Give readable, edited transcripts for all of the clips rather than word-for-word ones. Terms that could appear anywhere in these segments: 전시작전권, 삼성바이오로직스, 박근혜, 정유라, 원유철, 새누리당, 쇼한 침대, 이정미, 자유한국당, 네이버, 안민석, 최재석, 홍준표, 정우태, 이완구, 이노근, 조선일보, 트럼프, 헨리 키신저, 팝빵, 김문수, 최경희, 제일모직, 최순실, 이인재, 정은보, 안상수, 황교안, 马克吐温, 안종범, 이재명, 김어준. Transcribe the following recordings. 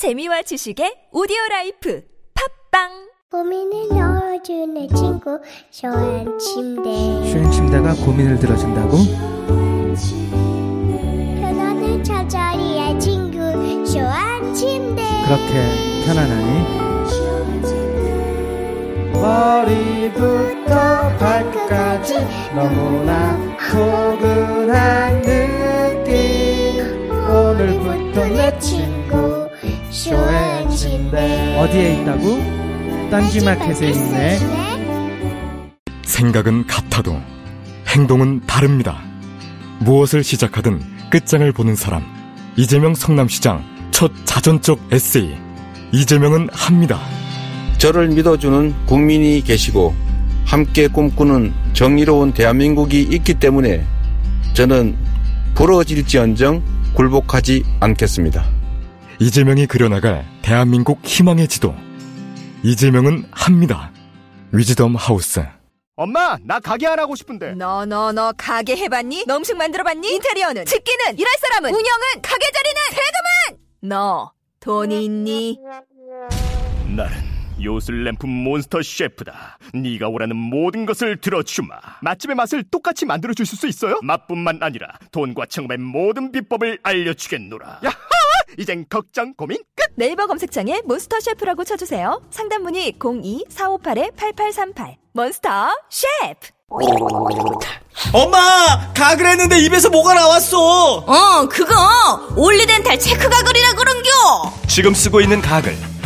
재미와 지식의 오디오라이프 팝빵. 고민을 넣어준 내 친구 쇼한 침대. 쇼한 침대가 고민을 들어준다고? 편안한 저자리의 친구 쇼한 침대. 그렇게 편안하니? 머리부터 발끝까지 너무나 포근한 느낌. 오늘부터 내 친구 쇼한 침대. 어디에 있다고? 딴지마켓에 있네. 생각은 같아도 행동은 다릅니다. 무엇을 시작하든 끝장을 보는 사람. 이재명 성남시장 첫 자전적 에세이. 이재명은 합니다. 저를 믿어주는 국민이 계시고 함께 꿈꾸는 정의로운 대한민국이 있기 때문에 저는 부러질지언정 굴복하지 않겠습니다. 이재명이 그려나갈 대한민국 희망의 지도. 이재명은 합니다. 위즈덤 하우스. 엄마, 나 가게 안 하고 싶은데. 너 가게 해봤니? 너 음식 만들어봤니? 인테리어는? 집기는? 일할 사람은? 운영은? 가게 자리는? 세금은? 너 돈이 있니? 나는 요술램프 몬스터 셰프다. 네가 오라는 모든 것을 들어주마. 맛집의 맛을 똑같이 만들어주실 수 있어요? 맛뿐만 아니라 돈과 청음의 모든 비법을 알려주겠노라. 야하! 이젠 걱정 고민 끝. 네이버 검색창에 몬스터 셰프라고 쳐주세요. 상담 문의 02-458-8838. 몬스터 셰프. 엄마, 가글 했는데 입에서 뭐가 나왔어. 그거 올리덴탈 체크 가글이라 그런겨. 지금 쓰고 있는 가글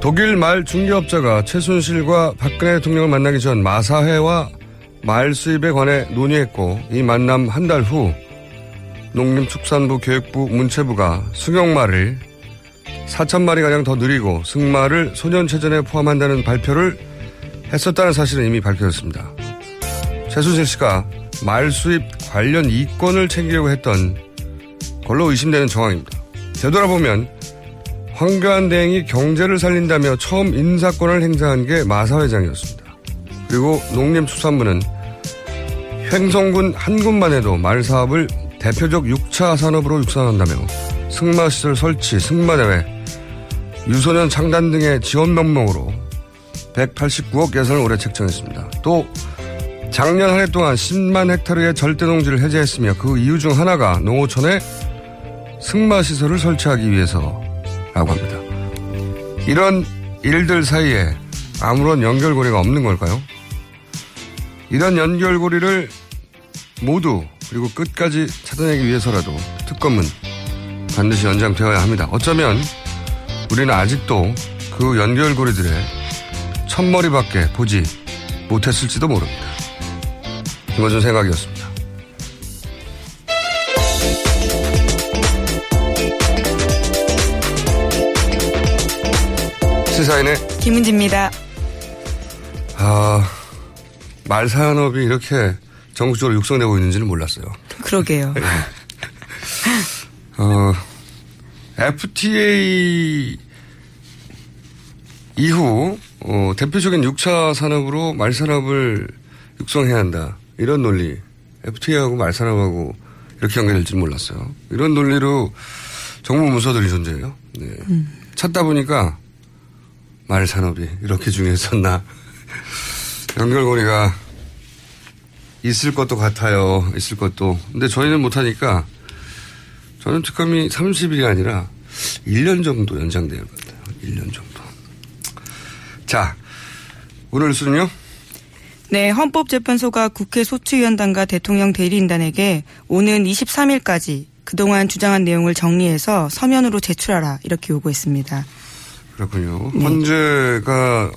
독일 말 중개업자가 최순실과 박근혜 대통령을 만나기 전 마사회와 말 수입에 관해 논의했고, 이 만남 한 달 후 농림축산부, 교육부, 문체부가 승용말을 4,000마리가량 더 늘리고 승마를 소년체전에 포함한다는 발표를 했었다는 사실은 이미 밝혀졌습니다. 최순실 씨가 말 수입 관련 이권을 챙기려고 했던 걸로 의심되는 정황입니다. 되돌아보면 황교안 대행이 경제를 살린다며 처음 인사권을 행사한 게 마사회장이었습니다. 그리고 농림축산부는 횡성군 한 군만 해도 말 사업을 대표적 6차 산업으로 육성한다며 승마시설 설치, 승마대회, 유소년 창단 등의 지원 명목으로 189억 예산을 올해 책정했습니다. 또 작년 한 해 동안 10만 헥타르의 절대농지를 해제했으며 그 이유 중 하나가 농어촌에 승마시설을 설치하기 위해서라고 합니다. 이런 일들 사이에 아무런 연결고리가 없는 걸까요? 이런 연결고리를 모두 그리고 끝까지 찾아내기 위해서라도 특검은 반드시 연장되어야 합니다. 어쩌면 우리는 아직도 그 연결고리들의 첫머리밖에 보지 못했을지도 모릅니다. 김어준 생각이었습니다. 시사인의 김은지입니다. 말산업이 이렇게 전국적으로 육성되고 있는지는 몰랐어요. 그러게요. FTA 이후 대표적인 6차 산업으로 말산업을 육성해야 한다. 이런 논리. FTA하고 말산업하고 이렇게 연결될지는 몰랐어요. 이런 논리로 정부 문서들이 존재해요. 네. 찾다 보니까 말산업이 이렇게 중요했었나. 연결고리가 있을 것도 같아요. 있을 것도. 근데 저희는 못하니까 저는 특검이 30일이 아니라 1년 정도 연장될 것 같아요. 1년 정도. 자, 오늘 수는요? 네, 헌법재판소가 국회 소추위원단과 대통령 대리인단에게 오는 23일까지 그동안 주장한 내용을 정리해서 서면으로 제출하라 이렇게 요구했습니다. 그렇군요. 네. 헌재가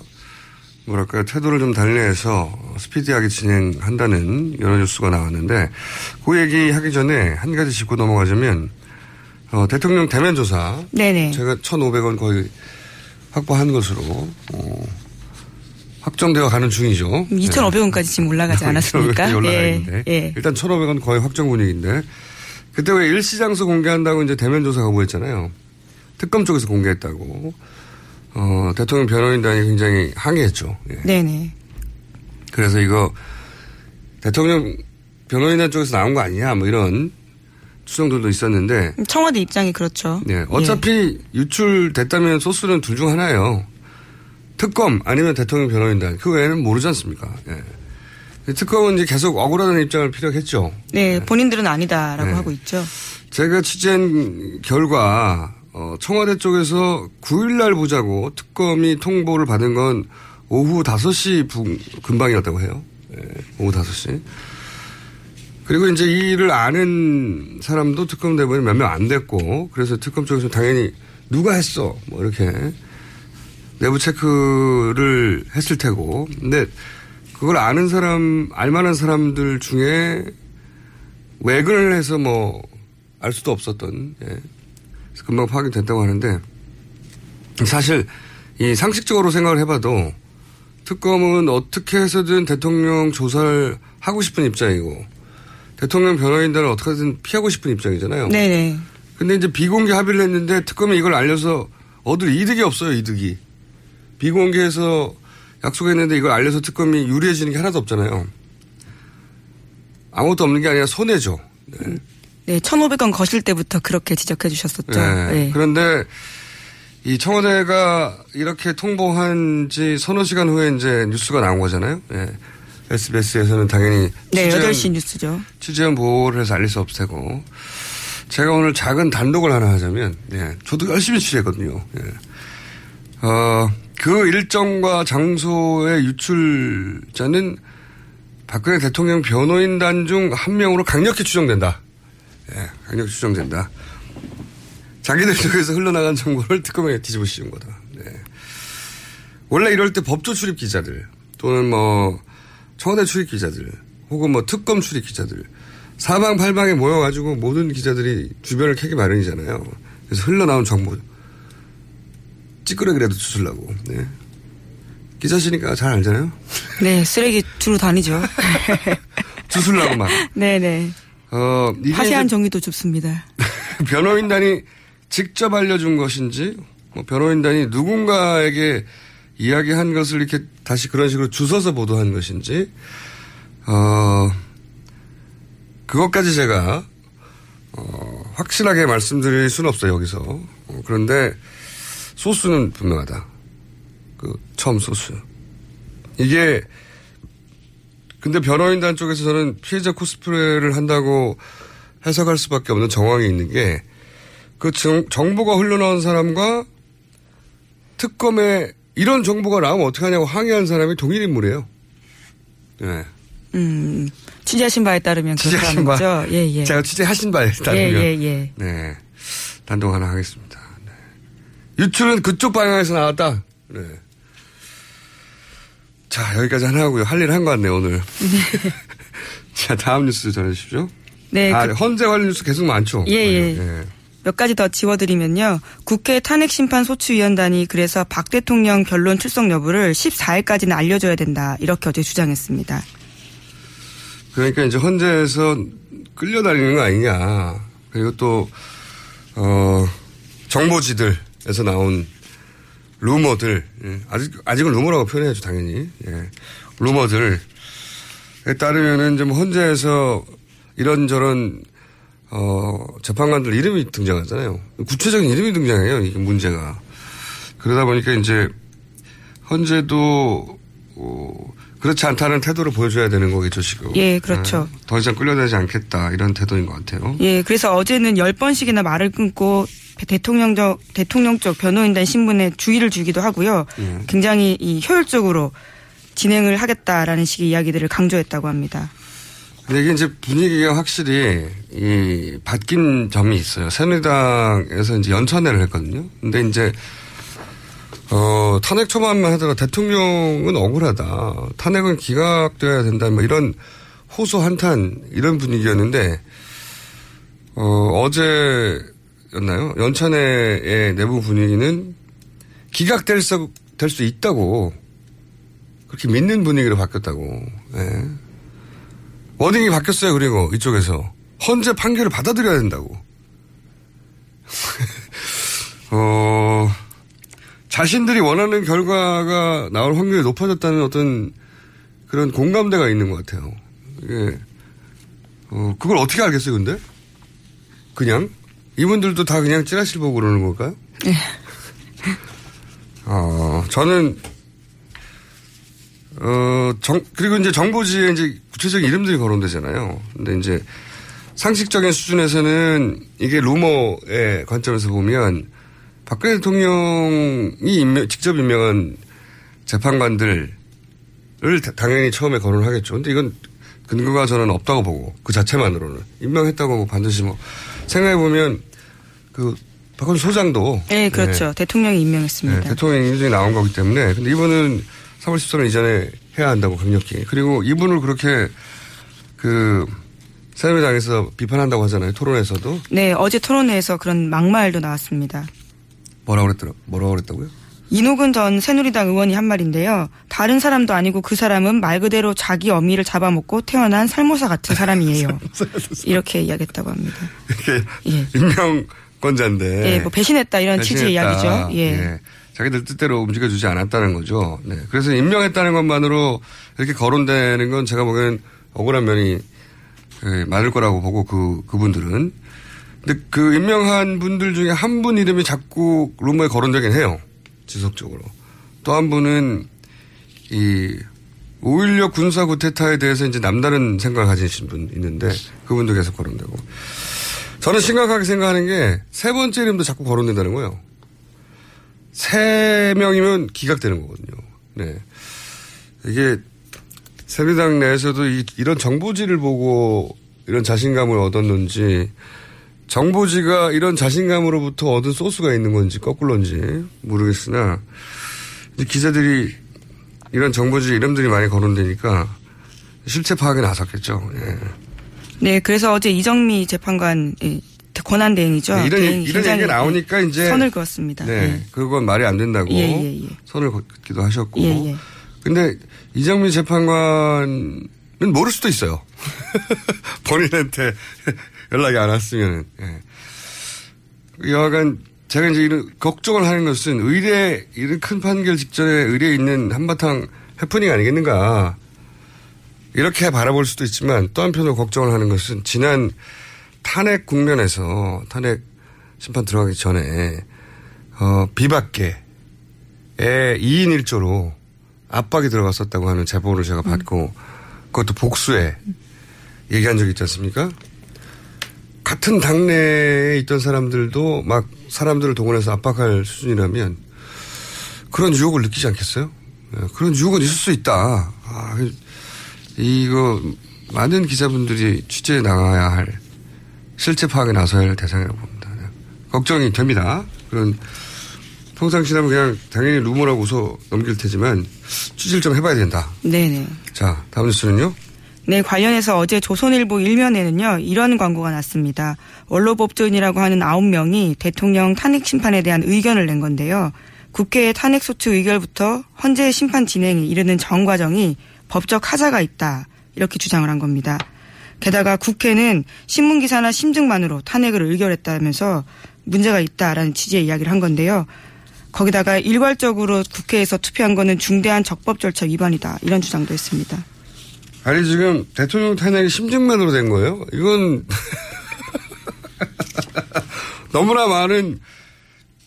뭐랄까요, 태도를 좀 달리해서 스피디하게 진행한다는 여러 뉴스가 나왔는데, 그 얘기 하기 전에 한 가지 짚고 넘어가자면, 대통령 대면 조사. 네네. 제가 1,500원 거의 확보한 것으로 확정되어 가는 중이죠. 2,500원까지 지금 올라가지 않았습니까? 올라가는데 예. 일단 1,500원 거의 확정 분위기인데 그때 왜 일시장소 공개한다고 이제 대면 조사가 오했잖아요. 특검 쪽에서 공개했다고 대통령 변호인단이 굉장히 항의했죠. 예. 네네. 그래서 이거 대통령 변호인단 쪽에서 나온 거 아니냐 뭐 이런 추정들도 있었는데 청와대 입장이 그렇죠. 네, 어차피 예. 유출됐다면 소스는 둘 중 하나예요. 특검 아니면 대통령 변호인단 그 외에는 모르지 않습니까? 예. 특검은 이제 계속 억울하다는 입장을 피력했죠. 네, 예. 본인들은 아니다라고 예. 하고 있죠. 제가 취재한 결과 청와대 쪽에서 9일날 보자고 특검이 통보를 받은 건 오후 5시 근방이었다고 해요. 예, 오후 5시. 그리고 이제 이 일을 아는 사람도 특검 대부분 몇 명 안 됐고 그래서 특검 쪽에서 당연히 누가 했어 뭐 이렇게 내부 체크를 했을 테고 근데 그걸 아는 사람 알만한 사람들 중에 외근을 해서 뭐 알 수도 없었던 예. 그래서 금방 파악됐다고 하는데 사실 이 상식적으로 생각을 해봐도 특검은 어떻게 해서든 대통령 조사를 하고 싶은 입장이고. 대통령 변호인단을 어떻게든 피하고 싶은 입장이잖아요. 네네. 근데 이제 비공개 합의를 했는데 특검이 이걸 알려서 얻을 이득이 없어요, 이득이. 비공개해서 약속했는데 이걸 알려서 특검이 유리해지는 게 하나도 없잖아요. 아무것도 없는 게 아니라 손해죠. 네. 네, 1,500건 거실 때부터 그렇게 지적해 주셨었죠. 네. 네. 그런데 이 청와대가 이렇게 통보한 지 서너 시간 후에 이제 뉴스가 나온 거잖아요. 네. SBS에서는 당연히. 네, 8시 뉴스죠. 취재원 보호를 해서 알릴 수 없을 테고. 제가 오늘 작은 단독을 하나 하자면, 예. 저도 열심히 취재했거든요. 예. 그 일정과 장소의 유출자는 박근혜 대통령 변호인단 중 한 명으로 강력히 추정된다. 예, 강력히 추정된다. 자기들 쪽에서 흘러나간 정보를 특검에 뒤집어 씌운 거다. 예. 원래 이럴 때 법조 출입 기자들 또는 뭐, 청와대 출입 기자들 혹은 뭐 특검 출입 기자들 사방팔방에 모여가지고 모든 기자들이 주변을 캐기 마련이잖아요. 그래서 흘러나온 정보 찌끄러기라도 주술라고. 네. 기자시니까 잘 알잖아요. 네. 쓰레기 주로 다니죠. 주술라고 막. 네네. 화려한 정리도 줍습니다. 변호인단이 직접 알려준 것인지 뭐 변호인단이 누군가에게 이야기한 것을 이렇게 다시 그런 식으로 주워서 보도한 것인지 그것까지 제가 확실하게 말씀드릴 수는 없어요 여기서. 그런데 소스는 분명하다. 그 처음 소스. 이게 근데 변호인단 쪽에서 저는 피해자 코스프레를 한다고 해석할 수밖에 없는 정황이 있는 게 그 정보가 흘러나온 사람과 특검의 이런 정보가 나오면 어떡하냐고 항의한 사람이 동일 인물이에요. 네. 취재하신 바에 따르면 그렇다는 거죠. 예, 예. 제가 취재하신 바에 따르면. 예, 예, 예. 네. 단독 하나 하겠습니다. 네. 유출은 그쪽 방향에서 나왔다. 네. 자, 여기까지 하나 하고요. 할 일 한 것 같네요, 오늘. 네. 자, 다음 뉴스 전해주십시오. 네. 헌재 관련 뉴스 계속 많죠. 예, 예. 네. 몇 가지 더 지워드리면요. 국회 탄핵심판소추위원단이 그래서 박 대통령 변론 출석 여부를 14일까지는 알려줘야 된다. 이렇게 어제 주장했습니다. 그러니까 이제 헌재에서 끌려다니는 거 아니냐. 그리고 또 정보지들에서 나온 루머들. 아직은 루머라고 표현해야죠. 당연히. 예. 루머들에 따르면은 좀 헌재에서 이런저런 재판관들 이름이 등장하잖아요. 구체적인 이름이 등장해요. 이게 문제가. 그러다 보니까 이제 헌재도 그렇지 않다는 태도를 보여줘야 되는 거겠죠, 지금. 예, 그렇죠. 네, 더 이상 끌려다니지 않겠다 이런 태도인 것 같아요. 예, 그래서 어제는 10번씩이나 말을 끊고 대통령 쪽 변호인단 신문에 주의를 주기도 하고요. 예. 굉장히 이 효율적으로 진행을 하겠다라는 식의 이야기들을 강조했다고 합니다. 근데 이게 이제 분위기가 확실히, 바뀐 점이 있어요. 새누리당에서 이제 연찬회를 했거든요. 근데 이제, 탄핵 초반만 하더라도 대통령은 억울하다. 탄핵은 기각돼야 된다. 뭐 이런 호소 한탄, 이런 분위기였는데, 어제 였나요? 연천회의 내부 분위기는 기각될 수 있다고 그렇게 믿는 분위기로 바뀌었다고. 예. 워딩이 바뀌었어요. 그리고 이쪽에서 헌재 판결을 받아들여야 된다고. 자신들이 원하는 결과가 나올 확률이 높아졌다는 어떤 그런 공감대가 있는 것 같아요. 예. 그걸 어떻게 알겠어요, 근데? 그냥? 이분들도 다 그냥 찌라시를 보고 그러는 걸까요? 예. 저는, 그리고 이제 정보지에 이제 구체적인 이름들이 거론되잖아요. 근데 이제 상식적인 수준에서는 이게 루머의 관점에서 보면 박근혜 대통령이 직접 임명한 재판관들을 당연히 처음에 거론하겠죠. 근데 이건 근거가 저는 없다고 보고, 그 자체만으로는. 임명했다고 하고 반드시 뭐, 생각해보면, 박근혜 소장도. 네, 그렇죠. 네. 대통령이 임명했습니다. 네, 대통령 임명이 나온 거기 때문에. 근데 이분은 3월 14일 이전에 해야 한다고 강력히. 그리고 이분을 그렇게, 새누리당에서 비판한다고 하잖아요. 토론에서도. 네, 어제 토론회에서 그런 막말도 나왔습니다. 뭐라고 그랬다고요? 이노근 전 새누리당 의원이 한 말인데요. 다른 사람도 아니고 그 사람은 말 그대로 자기 어미를 잡아먹고 태어난 살모사 같은 사람이에요. 이렇게 이야기했다고 합니다. 이게 임명권자인데. 예, 뭐 배신했다 이런 취지의 이야기죠. 예. 예. 자기들 뜻대로 움직여주지 않았다는 거죠. 네. 그래서 임명했다는 것만으로 이렇게 거론되는 건 제가 보기엔 억울한 면이 많을 거라고 보고 그분들은. 근데 그 임명한 분들 중에 한 분 이름이 자꾸 루머에 거론되긴 해요. 지속적으로. 또 한 분은, 5.16 군사 구태타에 대해서 이제 남다른 생각을 가지신 분 있는데, 그분도 계속 거론되고. 저는 심각하게 생각하는 게, 세 번째 이름도 자꾸 거론된다는 거예요. 세 명이면 기각되는 거거든요. 네. 이게, 새누리당 내에서도 이런 정보지를 보고, 이런 자신감을 얻었는지, 정보지가 이런 자신감으로부터 얻은 소스가 있는 건지 거꾸로인지 모르겠으나 기자들이 이런 정보지 이름들이 많이 거론되니까 실체 파악에 나섰겠죠. 예. 네, 그래서 어제 이정미 재판관 권한 대행이죠. 네, 이런 얘기가 나오니까 이제 선을 그었습니다. 네, 예. 그건 말이 안 된다고 선을 긋기도 하셨고. 근데 이정미 재판관은 모를 수도 있어요. 본인한테. 연락이 안 왔으면은, 예. 여하간, 제가 이제 이런 걱정을 하는 것은 의뢰, 이런 큰 판결 직전에 의뢰에 있는 한바탕 해프닝 아니겠는가. 이렇게 바라볼 수도 있지만 또 한편으로 걱정을 하는 것은 지난 탄핵 국면에서 탄핵 심판 들어가기 전에, 비박계에 2인 1조로 압박이 들어갔었다고 하는 제보를 제가 받고 그것도 복수에 얘기한 적이 있지 않습니까? 같은 당내에 있던 사람들도 막 사람들을 동원해서 압박할 수준이라면 그런 유혹을 느끼지 않겠어요? 그런 유혹은 있을 수 있다. 이거 많은 기자분들이 취재에 나가야 할 실체 파악에 나서야 할 대상이라고 봅니다. 걱정이 됩니다. 그런 평상시라면 그냥 당연히 루머라고 웃어 넘길 테지만 취재를 좀 해봐야 된다. 네네. 자, 다음 뉴스는요? 네, 관련해서 어제 조선일보 일면에는요, 이런 광고가 났습니다. 원로법조인이라고 하는 9명이 대통령 탄핵 심판에 대한 의견을 낸 건데요. 국회의 탄핵소추 의결부터 헌재의 심판 진행에 이르는 전 과정이 법적 하자가 있다. 이렇게 주장을 한 겁니다. 게다가 국회는 신문기사나 심증만으로 탄핵을 의결했다면서 문제가 있다라는 취지의 이야기를 한 건데요. 거기다가 일괄적으로 국회에서 투표한 거는 중대한 적법 절차 위반이다. 이런 주장도 했습니다. 아니, 지금 대통령 탄핵이 심증만으로 된 거예요? 이건 너무나 많은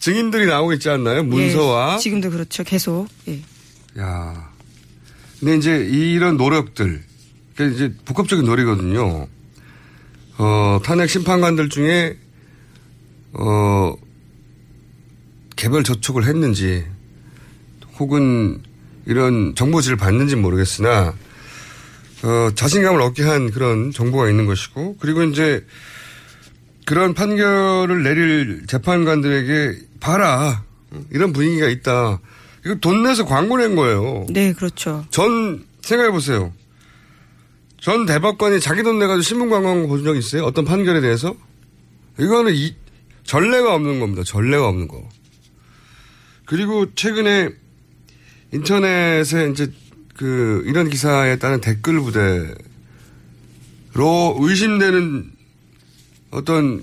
증인들이 나오고 있지 않나요? 문서와. 예, 지금도 그렇죠. 계속. 예. 야, 근데 이제 이런 노력들, 그러니까 이제 복합적인 놀이거든요. 탄핵 심판관들 중에 개별 접촉을 했는지, 혹은 이런 정보지를 봤는지 모르겠으나. 자신감을 얻게 한 그런 정보가 있는 것이고, 그리고 이제 그런 판결을 내릴 재판관들에게 봐라. 이런 분위기가 있다. 이거 돈 내서 광고 낸 거예요. 네, 그렇죠. 생각해보세요. 전 대법관이 자기 돈 내가지고 신문 광고한 거 보신 적 있어요? 어떤 판결에 대해서? 이거는 전례가 없는 겁니다. 전례가 없는 거. 그리고 최근에 인터넷에 이제 그 이런 기사에 따른 댓글 부대로 의심되는 어떤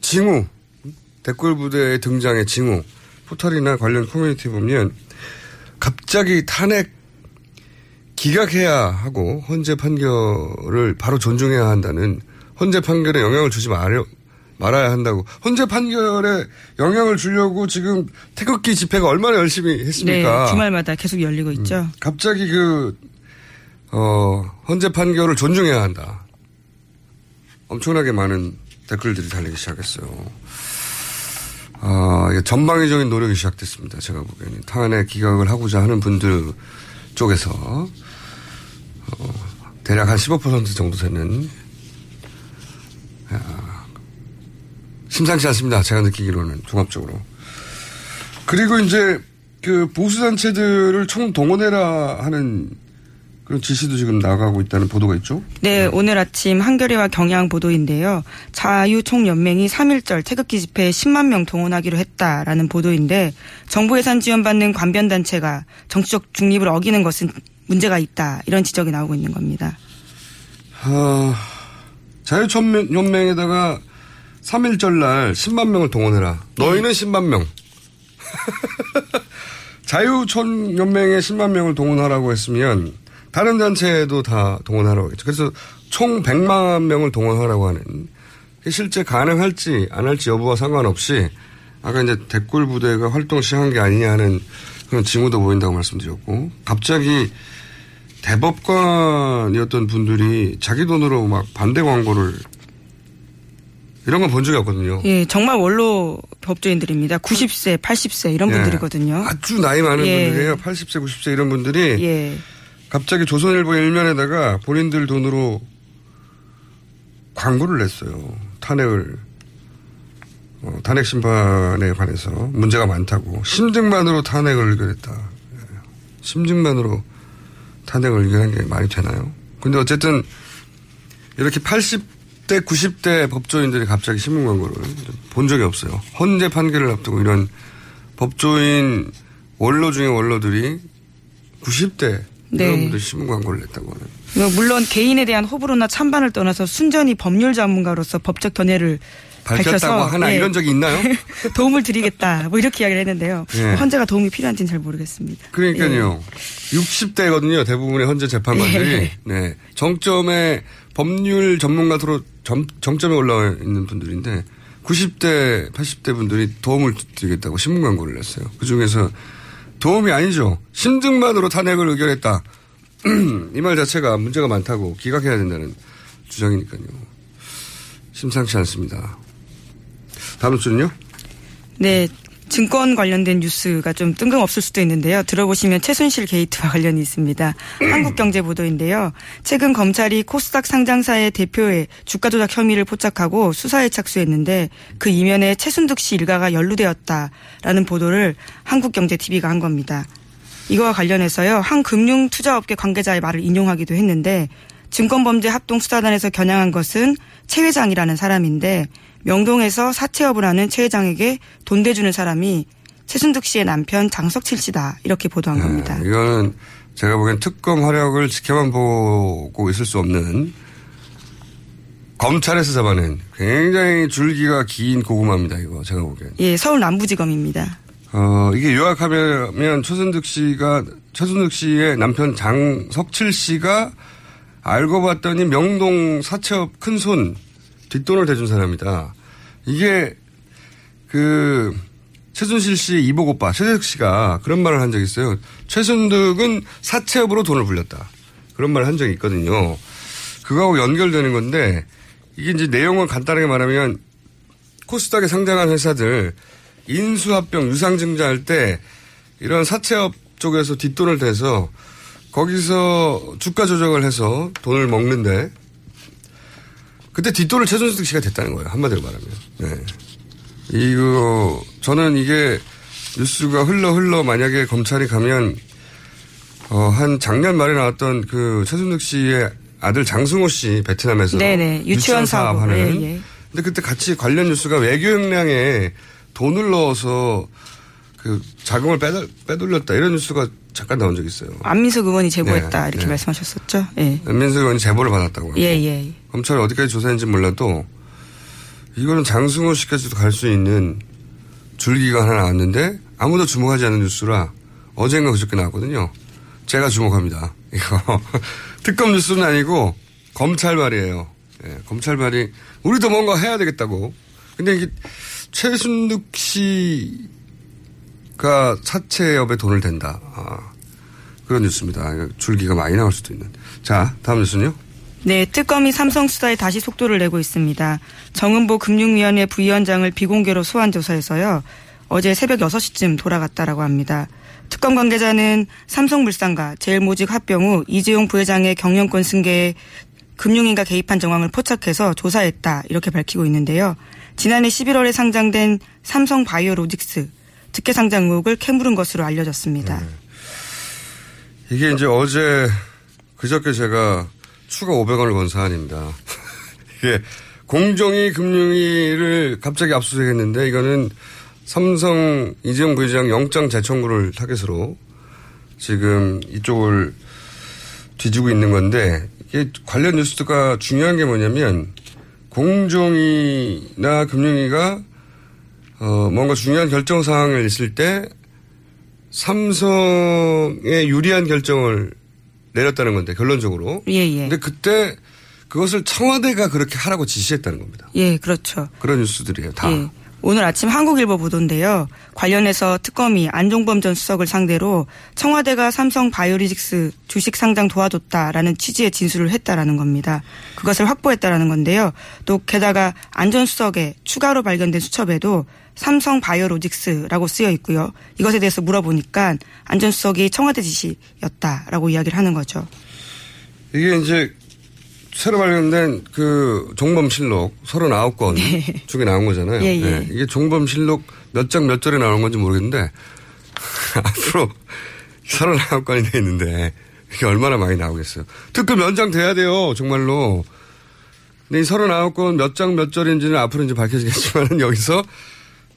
징후, 댓글 부대의 등장의 징후, 포털이나 관련 커뮤니티 보면 갑자기 탄핵 기각해야 하고 헌재 판결을 바로 존중해야 한다는, 헌재 판결에 영향을 주지 말아야 한다고. 헌재 판결에 영향을 주려고 지금 태극기 집회가 얼마나 열심히 했습니까? 네, 주말마다 계속 열리고 있죠. 갑자기 헌재 판결을 존중해야 한다. 엄청나게 많은 댓글들이 달리기 시작했어요. 전방위적인 노력이 시작됐습니다. 제가 보기에는. 탄핵 기각을 하고자 하는 분들 쪽에서, 대략 한 15% 정도 되는, 심상치 않습니다. 제가 느끼기로는, 종합적으로. 그리고 이제, 보수단체들을 총동원해라 하는 그런 지시도 지금 나가고 있다는 보도가 있죠? 네, 오늘 아침 한겨레와 경향 보도인데요. 자유총연맹이 3.1절 태극기 집회에 10만 명 동원하기로 했다라는 보도인데, 정부 예산 지원받는 관변단체가 정치적 중립을 어기는 것은 문제가 있다, 이런 지적이 나오고 있는 겁니다. 자유총연맹에다가 3.1절 날 10만 명을 동원해라. 너희는 10만 명. 자유총연맹에 10만 명을 동원하라고 했으면 다른 단체에도 다 동원하라고 했죠. 그래서 총 100만 명을 동원하라고 하는, 실제 가능할지 안 할지 여부와 상관없이 아까 이제 댓글 부대가 활동 시작한 게 아니냐 하는 그런 징후도 보인다고 말씀드렸고, 갑자기 대법관이었던 분들이 자기 돈으로 막 반대 광고를, 이런 건 본 적이 없거든요. 예, 정말 원로 법조인들입니다. 90세, 80세 이런 분들이거든요. 아주 나이 많은 분들이에요. 80세, 90세 이런 분들이 갑자기 조선일보 일면에다가 본인들 돈으로 광고를 냈어요. 탄핵 심판에 관해서 문제가 많다고. 심증만으로 탄핵을 의결했다. 심증만으로 탄핵을 의결한 게 말이 되나요? 근데 어쨌든 이렇게 80대, 90대 법조인들이 갑자기 신문 광고를 본 적이 없어요. 헌재 판결을 앞두고 이런 법조인 원로 중에 원로들이 90대 여러분들 신문 광고를 냈다고 하는. 물론 개인에 대한 호불호나 찬반을 떠나서 순전히 법률 전문가로서 법적 견해를 밝혔다고 하나, 이런 적이 있나요? 도움을 드리겠다, 뭐 이렇게 이야기를 했는데요. 헌재가 도움이 필요한지는 잘 모르겠습니다. 그러니까요. 60대거든요. 대부분의 헌재 재판관들이. 정점에 법률 전문가로 정점에 올라와 있는 분들인데 90대, 80대 분들이 도움을 드리겠다고 신문 광고를 냈어요. 그중에서 도움이 아니죠. 심증만으로 탄핵을 의결했다. 이 말 자체가 문제가 많다고, 기각해야 된다는 주장이니까요. 심상치 않습니다. 다음 주는요? 네. 증권 관련된 뉴스가 좀 뜬금없을 수도 있는데요. 들어보시면 최순실 게이트와 관련이 있습니다. 한국경제 보도인데요. 최근 검찰이 코스닥 상장사의 대표의 주가 조작 혐의를 포착하고 수사에 착수했는데, 그 이면에 최순득 씨 일가가 연루되었다라는 보도를 한국경제TV가 한 겁니다. 이거와 관련해서요, 한 금융투자업계 관계자의 말을 인용하기도 했는데, 증권범죄합동수사단에서 겨냥한 것은 최 회장이라는 사람인데, 명동에서 사채업을 하는 최 회장에게 돈 대주는 사람이 최순득 씨의 남편 장석칠 씨다, 이렇게 보도한 겁니다. 이거는 제가 보기엔 특검 활약을 지켜만 보고 있을 수 없는, 검찰에서 잡아낸 굉장히 줄기가 긴 고구마입니다. 이거 제가 보기엔. 예, 서울 남부지검입니다. 이게 요약하면 최순득 씨의 남편 장석칠 씨가 알고 봤더니 명동 사채업 큰손 뒷돈을 대준 사람이다. 이게 최순실 씨 이복 오빠 최재석 씨가 그런 말을 한 적이 있어요. 최순득은 사채업으로 돈을 불렸다. 그런 말을 한 적이 있거든요. 그거하고 연결되는 건데, 이게 이제 내용을 간단하게 말하면 코스닥에 상장한 회사들 인수합병 유상증자할 때 이런 사채업 쪽에서 뒷돈을 대서 거기서 주가 조작을 해서 돈을 먹는데, 그때 뒷돈을 최순득 씨가 됐다는 거예요. 한마디로 말하면. 이거, 저는 이게 뉴스가 흘러 만약에 검찰이 가면, 한 작년 말에 나왔던 최순득 씨의 아들 장승호 씨 베트남에서. 유치원 사업하는 근데 그때 같이 관련 뉴스가 외교 역량에 돈을 넣어서 그 자금을 빼돌렸다 이런 뉴스가 잠깐 나온 적이 있어요. 안민석 의원이 제보했다 네, 이렇게 네. 말씀하셨었죠. 네. 안민석 의원이 제보를 받았다고 합니다. 예. 검찰이 어디까지 조사했는지 몰라도 이거는 장승호 씨까지도 갈 수 있는 줄기가 하나 나왔는데 아무도 주목하지 않는 뉴스라 어젠가 그저께 나왔거든요. 제가 주목합니다. 이거 특검 뉴스는 아니고 검찰발이에요. 예, 검찰발이 우리도 뭔가 해야 되겠다고. 근데 이게 최순득 씨가 사채업에 돈을 댄다. 아, 그런 뉴스입니다. 줄기가 많이 나올 수도 있는. 자, 다음 뉴스는요. 네, 특검이 삼성 수사에 다시 속도를 내고 있습니다. 정은보 금융위원회 부위원장을 비공개로 소환 조사해서요. 어제 새벽 6시쯤 돌아갔다라고 합니다. 특검 관계자는 삼성물산과 제일모직 합병 후 이재용 부회장의 경영권 승계에 금융위가 개입한 정황을 포착해서 조사했다 이렇게 밝히고 있는데요. 지난해 11월에 상장된 삼성바이오로직스 특혜 상장 의혹을 캐물은 것으로 알려졌습니다. 네. 이게 이제 어제 그저께 제가 추가 500원을 건 사안입니다. 이게 공정위 금융위를 갑자기 압수수색했는데 이거는 삼성 이재용 부회장 영장 재청구를 타겟으로 지금 이쪽을 뒤지고 있는 건데 이게 관련 뉴스가 중요한 게 뭐냐면 공정위나 금융위가 뭔가 중요한 결정 사항을 있을 때 삼성에 유리한 결정을 내렸다는 건데 결론적으로. 예. 근데 그때 그것을 청와대가 그렇게 하라고 지시했다는 겁니다. 예, 그렇죠. 그런 뉴스들이에요, 다. 예. 오늘 아침 한국일보 보도인데요. 관련해서 특검이 안종범 전 수석을 상대로 청와대가 삼성 바이오로직스 주식 상장 도와줬다라는 취지의 진술을 했다라는 겁니다. 그것을 확보했다라는 건데요. 또 게다가 안 전 수석에 추가로 발견된 수첩에도 삼성 바이오로직스라고 쓰여 있고요. 이것에 대해서 물어보니까 안 전 수석이 청와대 지시였다라고 이야기를 하는 거죠. 이게 이제 새로 발견된 그 종범실록 39건 네. 중에 나온 거잖아요. 예. 네. 이게 종범실록 몇 장 몇 절에 나온 건지 모르겠는데 앞으로 39건이 돼 있는데 이게 얼마나 많이 나오겠어요. 특급 연장 돼야 돼요. 정말로. 근데 이 39건 몇 장 몇 절인지는 앞으로 이제 밝혀지겠지만 여기서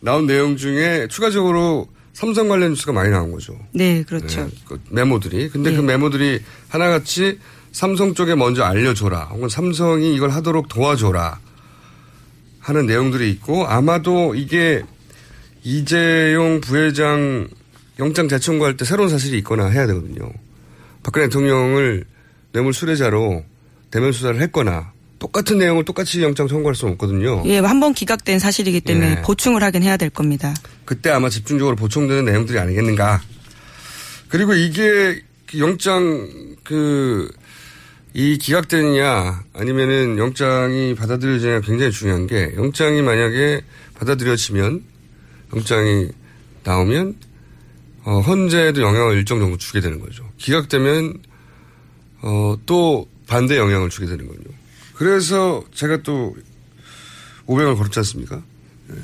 나온 내용 중에 추가적으로 삼성 관련 뉴스가 많이 나온 거죠. 네. 그렇죠. 네. 그 메모들이. 근데 네. 그 메모들이 하나같이 삼성 쪽에 먼저 알려줘라 혹은 삼성이 이걸 하도록 도와줘라 하는 내용들이 있고 아마도 이게 이재용 부회장 영장 재청구할 때 새로운 사실이 있거나 해야 되거든요. 박근혜 대통령을 뇌물 수뢰자로 대면 수사를 했거나 똑같은 내용을 똑같이 영장 청구할 수는 없거든요. 예, 한 번 기각된 사실이기 때문에 예. 보충을 하긴 해야 될 겁니다. 그때 아마 집중적으로 보충되는 내용들이 아니겠는가. 그리고 이게 영장 이 기각되느냐 아니면은 영장이 받아들여지느냐 굉장히 중요한 게 영장이 만약에 받아들여지면 영장이 나오면 헌재에도 영향을 일정 정도 주게 되는 거죠. 기각되면 또 반대 영향을 주게 되는 거죠. 그래서 제가 또 500원을 걸었지 않습니까? 예.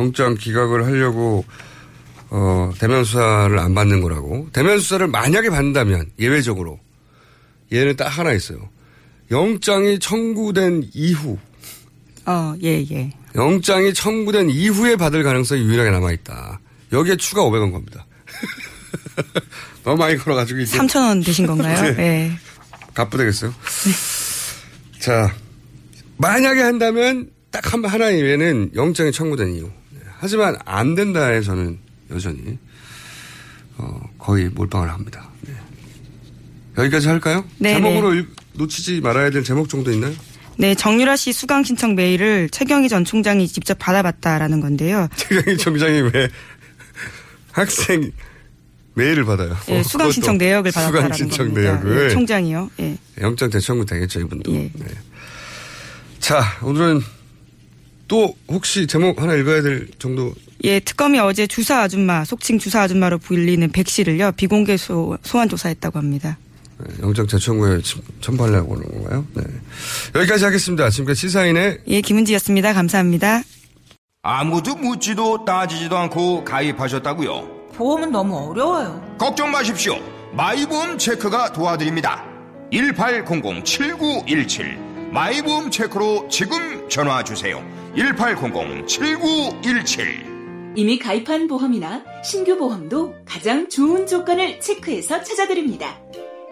영장 기각을 하려고 대면 수사를 안 받는 거라고. 대면 수사를 만약에 받는다면 예외적으로 얘는 딱 하나 있어요. 영장이 청구된 이후. 예. 영장이 청구된 이후에 받을 가능성이 유일하게 남아있다. 여기에 추가 500원 겁니다. 너무 많이 걸어가지고 이제. 3,000원 되신 건가요? 네. 네. 갑부되겠어요? 네. 자, 만약에 한다면 딱 하나 이외에는 영장이 청구된 이후. 하지만 안 된다에 저는 여전히, 거의 몰빵을 합니다. 네. 여기까지 할까요? 네. 제목으로 놓치지 말아야 될 제목 정도 있나요? 네. 정유라 씨 수강 신청 메일을 최경희 전 총장이 직접 받아봤다라는 건데요. 최경희 총장이 왜 학생 메일을 받아요? 네, 수강 신청 내역을 받았다라는 겁니다. 수강 신청 내역을. 네, 총장이요. 네. 영장 대청구 되겠죠. 이분도. 네. 네. 자. 오늘은 또 혹시 제목 하나 읽어야 될 정도. 예, 특검이 어제 주사 아줌마, 속칭 주사 아줌마로 불리는 백 씨를요. 비공개 소환 조사했다고 합니다. 영장 재청구에 첨부하려고 하는 건가요? 네. 여기까지 하겠습니다. 지금까지 시사인의 예, 김은지였습니다. 감사합니다. 아무도 묻지도 따지지도 않고 가입하셨다고요? 보험은 너무 어려워요. 걱정 마십시오. 마이보험 체크가 도와드립니다. 1800-7917 마이보험 체크로 지금 전화 주세요. 1800-7917 이미 가입한 보험이나 신규 보험도 가장 좋은 조건을 체크해서 찾아드립니다.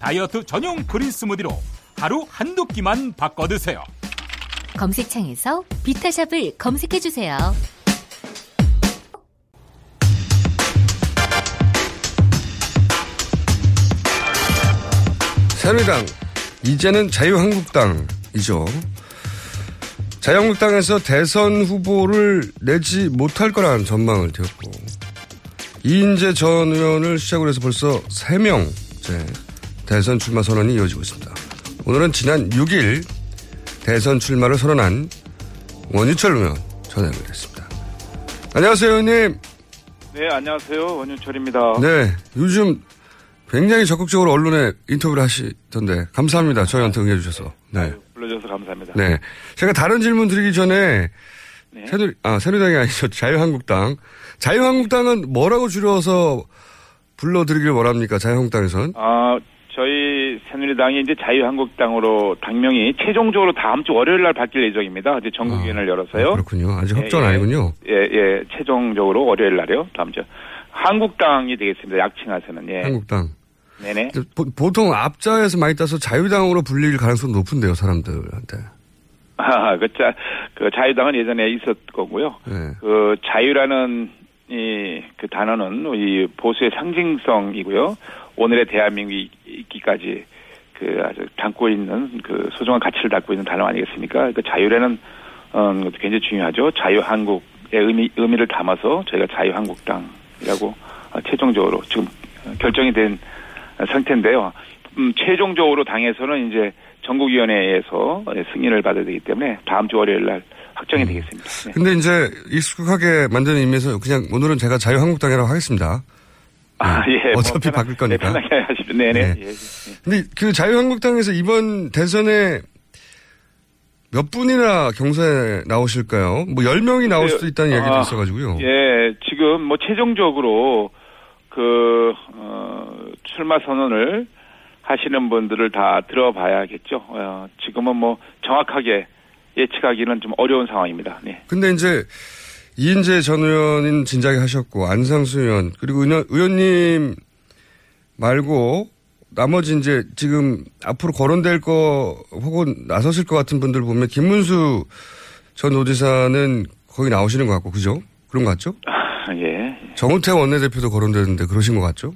다이어트 전용 그린 스무디로 하루 한두 끼만 바꿔 드세요. 검색창에서 비타샵을 검색해 주세요. 새누리당, 이제는 자유한국당이죠. 자유한국당에서 대선 후보를 내지 못할 거란 전망을 드렸고, 이인재 전 의원을 시작으로 해서 벌써 3명째 대선 출마 선언이 이어지고 있습니다. 오늘은 지난 6일 대선 출마를 선언한 원유철 의원 전화 연결했습니다. 안녕하세요, 의원님. 네, 안녕하세요. 원유철입니다. 네, 요즘 굉장히 적극적으로 언론에 인터뷰를 하시던데 감사합니다. 저희한테 응해주셔서. 네. 불러주셔서 감사합니다. 네. 제가 다른 질문 드리기 전에 네. 새누리당이 아니죠. 자유한국당. 자유한국당은 뭐라고 줄여서 불러드리길 원합니까? 자유한국당에서는. 저희 새누리당이 이제 자유한국당으로 당명이 최종적으로 다음 주 월요일 날 바뀔 예정입니다. 이제 전국위원회를 열어서요. 그렇군요. 아직 확정 아니군요. 예. 최종적으로 월요일 날이요. 다음 주. 한국당이 되겠습니다. 약칭하서는. 예. 한국당. 네네. 보통 앞자에서 많이 따서 자유당으로 불릴 가능성이 높은데요, 사람들한테. 자유당은 예전에 있었고요. 네. 그 자유라는 그 단어는 이 보수의 상징성이고요. 오늘의 대한민국이 있기까지 그 아주 담고 있는 그 소중한 가치를 담고 있는 단어 아니겠습니까? 그 자유라는 것도 굉장히 중요하죠. 자유한국의 의미를 담아서 저희가 자유한국당이라고 최종적으로 지금 결정이 된 상태인데요. 최종적으로 당에서는 이제 전국위원회에서 승인을 받아야 되기 때문에 다음 주 월요일 날 확정이 되겠습니다. 네. 근데 이제 익숙하게 만드는 의미에서 그냥 오늘은 제가 자유한국당이라고 하겠습니다. 네. 예. 어차피 바뀔 거니까. 네, 편하게 하시면. 네네. 네. 예. 근데 그 자유한국당에서 이번 대선에 몇 분이나 경선에 나오실까요? 뭐 10명이 나올 수도 있다는 이야기도 있어가지고요. 예. 지금 뭐 최종적으로 출마 선언을 하시는 분들을 다 들어봐야겠죠. 지금은 뭐 정확하게 예측하기는 좀 어려운 상황입니다. 네. 근데 이제 이인재 전 의원은 진작에 하셨고, 안상수 의원, 그리고 의원님 말고 나머지 이제 지금 앞으로 거론될 거 혹은 나서실 것 같은 분들 보면 김문수 전 오지사는 거의 나오시는 것 같고, 그죠? 그런 것 같죠? 예. 정우태 원내대표도 거론되는데 그러신 것 같죠?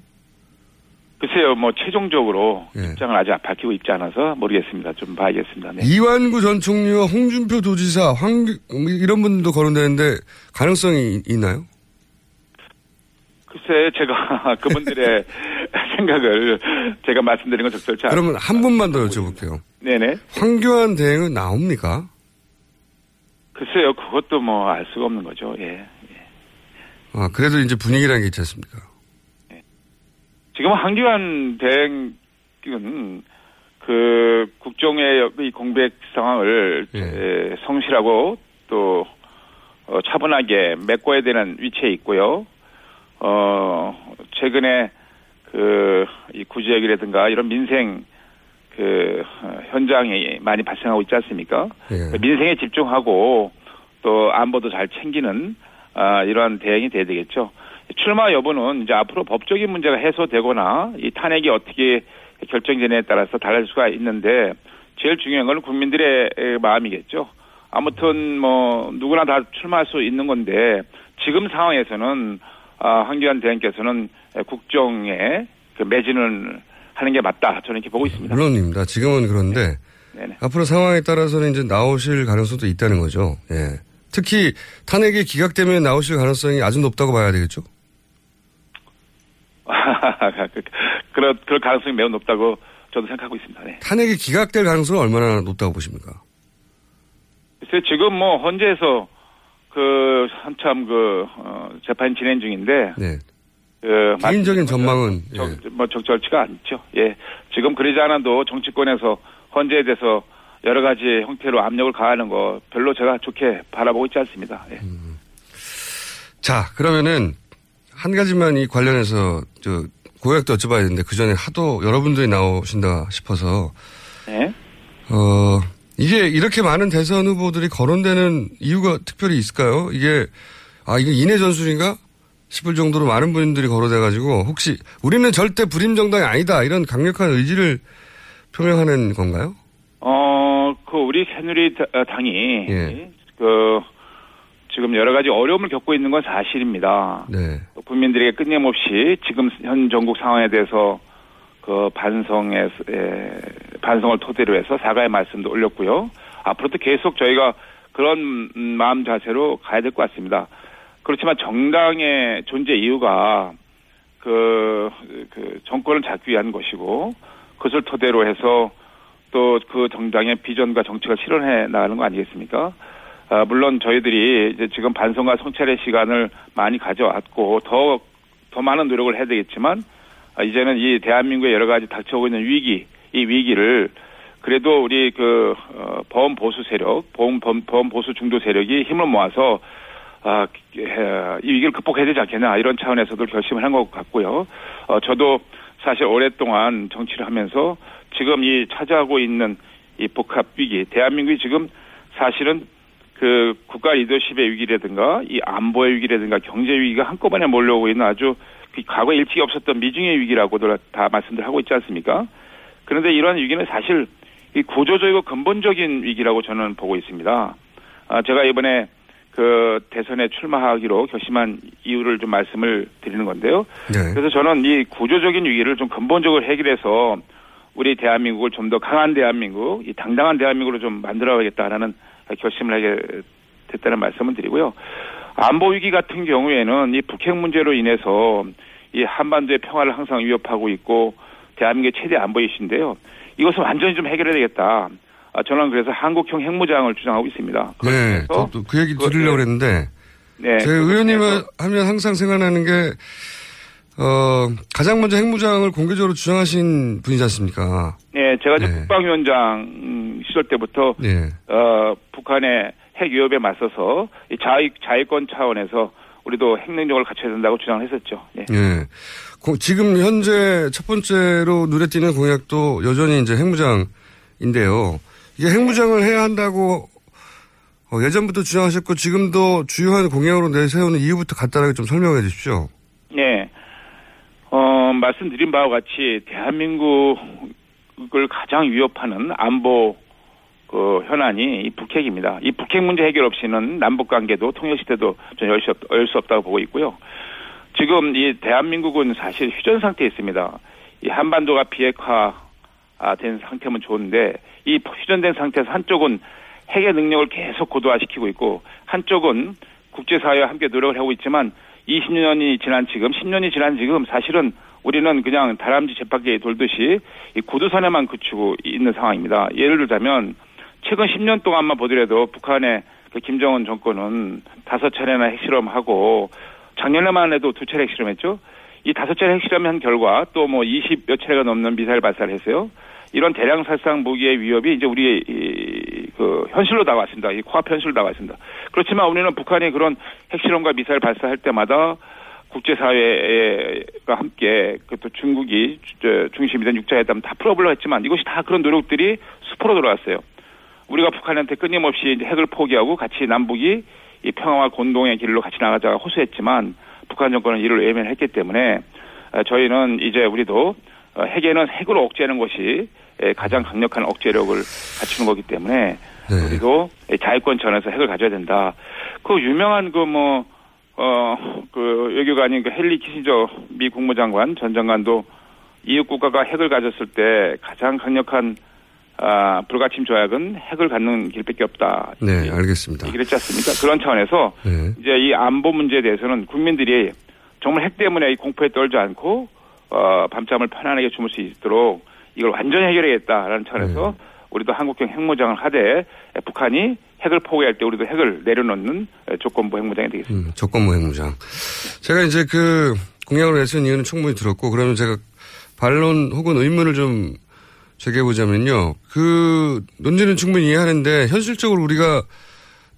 글쎄요, 뭐 최종적으로 입장을 아직 밝히고 있지 않아서 모르겠습니다. 좀 봐야겠습니다. 네. 이완구 전 총리와 홍준표 도지사, 이런 분들도 거론되는데 가능성이 있나요? 글쎄, 제가 그분들의 생각을 제가 말씀드린 건 적절치 않습니다. 그러면 한 분만 더 여쭤볼게요. 네네. 황교안 대행은 나옵니까? 글쎄요, 그것도 뭐 알 수가 없는 거죠. 예. 그래도 이제 분위기라는 게 있지 않습니까? 네. 지금 황교안 대행은 그 국정의 공백 상황을 성실하고 또 차분하게 메꿔야 되는 위치에 있고요. 최근에 그 이 구제역이라든가 이런 민생 그 현장이 많이 발생하고 있지 않습니까? 네. 민생에 집중하고 또 안보도 잘 챙기는 이러한 대응이 돼야 되겠죠. 출마 여부는 이제 앞으로 법적인 문제가 해소되거나 이 탄핵이 어떻게 결정되느냐에 따라서 달라질 수가 있는데 제일 중요한 건 국민들의 마음이겠죠. 아무튼 뭐 누구나 다 출마할 수 있는 건데 지금 상황에서는 황교안 대행께서는 국정에 매진을 하는 게 맞다. 저는 이렇게 보고 있습니다. 물론입니다. 지금은 그런데 네네. 앞으로 상황에 따라서는 이제 나오실 가능성도 있다는 거죠. 예. 특히 탄핵이 기각되면 나오실 가능성이 아주 높다고 봐야 되겠죠? 그럴 가능성이 매우 높다고 저도 생각하고 있습니다. 네. 탄핵이 기각될 가능성은 얼마나 높다고 보십니까? 글쎄, 지금 뭐 헌재에서 한참 재판이 진행 중인데. 네. 개인적인 전망은 적절치가 않죠. 예, 지금 그러지 않아도 정치권에서 헌재에 대해서 여러 가지 형태로 압력을 가하는 거 별로 제가 좋게 바라보고 있지 않습니다. 예. 자, 그러면은 한 가지만 이 관련해서 고약도 여쭤봐야 되는데 그 전에 하도 여러분들이 나오신다 싶어서 네? 이게 이렇게 많은 대선 후보들이 거론되는 이유가 특별히 있을까요? 이게 이거 인해 전술인가? 싶을 정도로 많은 분들이 거론돼가지고 혹시 우리는 절대 불임 정당이 아니다 이런 강력한 의지를 표명하는 건가요? 우리 새누리당이 예. 지금 여러 가지 어려움을 겪고 있는 건 사실입니다. 네. 국민들에게 끊임없이 지금 현 전국 상황에 대해서 반성을 토대로 해서 사과의 말씀도 올렸고요. 앞으로도 계속 저희가 그런 마음 자세로 가야 될 것 같습니다. 그렇지만 정당의 존재 이유가 정권을 잡기 위한 것이고 그것을 토대로 해서 또 그 정당의 비전과 정책을 실현해 나가는 거 아니겠습니까? 물론 저희들이 이제 지금 반성과 성찰의 시간을 많이 가져왔고 더 많은 노력을 해야 되겠지만 이제는 이 대한민국의 여러 가지 닥쳐오고 있는 이 위기를 그래도 우리 보수 세력, 보수 중도 세력이 힘을 모아서 이 위기를 극복해야 되지 않겠냐 이런 차원에서도 결심을 한 것 같고요. 저도 사실 오랫동안 정치를 하면서 지금 이 차지하고 있는 이 복합 위기, 대한민국이 지금 사실은 국가 리더십의 위기라든가 이 안보의 위기라든가 경제 위기가 한꺼번에 몰려오고 있는 아주 과거에 일찍이 없었던 미중의 위기라고들 다 말씀들 하고 있지 않습니까? 그런데 이런 위기는 사실 이 구조적이고 근본적인 위기라고 저는 보고 있습니다. 제가 이번에 대선에 출마하기로 결심한 이유를 좀 말씀을 드리는 건데요. 네. 그래서 저는 이 구조적인 위기를 좀 근본적으로 해결해서 우리 대한민국을 좀 더 강한 대한민국, 이 당당한 대한민국으로 좀 만들어야겠다라는 결심을 하게 됐다는 말씀을 드리고요. 안보 위기 같은 경우에는 이 북핵 문제로 인해서 이 한반도의 평화를 항상 위협하고 있고 대한민국의 최대 안보 이슈인데요. 이것을 완전히 좀 해결해야 되겠다. 저는 그래서 한국형 핵무장을 주장하고 있습니다. 네, 저도 그 얘기 들으려고 했는데 네, 제 의원님을 하면 항상 생각나는 게 가장 먼저 핵무장을 공개적으로 주장하신 분이지 않습니까? 네, 제가 네. 국방위원장 시절 때부터 네. 북한의 핵 위협에 맞서서 자위권 차원에서 우리도 핵 능력을 갖춰야 된다고 주장을 했었죠. 네. 네. 지금 현재 첫 번째로 눈에 띄는 공약도 여전히 이제 핵무장인데요. 이게 핵무장을 해야 한다고 예전부터 주장하셨고 지금도 주요한 공약으로 내세우는 이유부터 간단하게 좀 설명해 주십시오. 네. 말씀드린 바와 같이 대한민국을 가장 위협하는 안보 현안이 이 북핵입니다. 이 북핵 문제 해결 없이는 남북관계도 통일시대도 전 열 수 없다고 보고 있고요. 지금 이 대한민국은 사실 휴전 상태에 있습니다. 이 한반도가 비핵화된 상태면 좋은데 이 휴전된 상태에서 한쪽은 핵의 능력을 계속 고도화시키고 있고 한쪽은 국제사회와 함께 노력을 하고 있지만 10년이 지난 지금 사실은 우리는 그냥 다람쥐 쳇바퀴에 돌듯이 이 구두선에만 그치고 있는 상황입니다. 예를 들자면 최근 10년 동안만 보더라도 북한의 김정은 정권은 5차례나 핵실험하고 작년에만 해도 2차례 핵실험했죠. 이 5차례 핵실험한 결과 또 뭐 20여 차례가 넘는 미사일 발사를 했어요. 이런 대량 살상 무기의 위협이 이제 우리의 현실로 다가왔습니다. 이 코앞 현실로 다가왔습니다. 그렇지만 우리는 북한이 그런 핵실험과 미사일 발사할 때마다 국제사회와 함께 또 중국이 중심이 된 6차 회담 다 풀어보려고 했지만 이것이 다 그런 노력들이 수포로 돌아왔어요. 우리가 북한한테 끊임없이 이제 핵을 포기하고 같이 남북이 이 평화와 공동의 길로 같이 나가자고 호소했지만 북한 정권은 이를 외면했기 때문에 저희는 이제 우리도 핵에는 핵으로 억제하는 것이 가장 강력한 억제력을 갖추는 거기 때문에 네. 우리도 자유권 전에서 핵을 가져야 된다. 그 유명한 외교관인 헨리 키신저 미 국무장관 전 장관도 EU 국가가 핵을 가졌을 때 가장 강력한 불가침 조약은 핵을 갖는 길밖에 없다. 네, 알겠습니다. 얘기를 했지 않습니까? 그런 차원에서 네. 이제 이 안보 문제에 대해서는 국민들이 정말 핵 때문에 이 공포에 떨지 않고 밤잠을 편안하게 주무실 수 있도록 이걸 완전히 해결해야겠다라는 차원에서 네. 우리도 한국형 핵무장을 하되 북한이 핵을 포기할 때 우리도 핵을 내려놓는 조건부 핵무장이 되겠습니다. 조건부 핵무장. 제가 이제 그 공약을 내신 이유는 충분히 들었고 그러면 제가 반론 혹은 의문을 좀 제기해보자면요. 그 논지는 충분히 이해하는데 현실적으로 우리가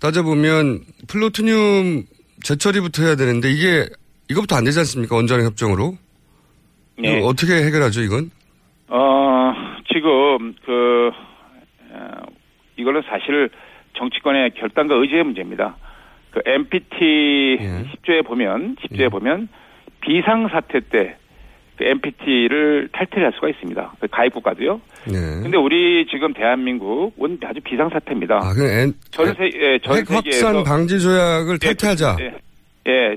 따져보면 플루토늄 재처리부터 해야 되는데 이것부터 안 되지 않습니까? 원자력 협정으로. 네. 어떻게 해결하죠 이건? 지금 이거는 사실 정치권의 결단과 의지의 문제입니다. 그 NPT 예. 10조에 보면 비상사태 때 그 NPT를 탈퇴할 수가 있습니다. 그 가입국가도요. 그런데 예. 우리 지금 대한민국은 아주 비상사태입니다. 전 세계에서 핵확산 방지 조약을 탈퇴하자.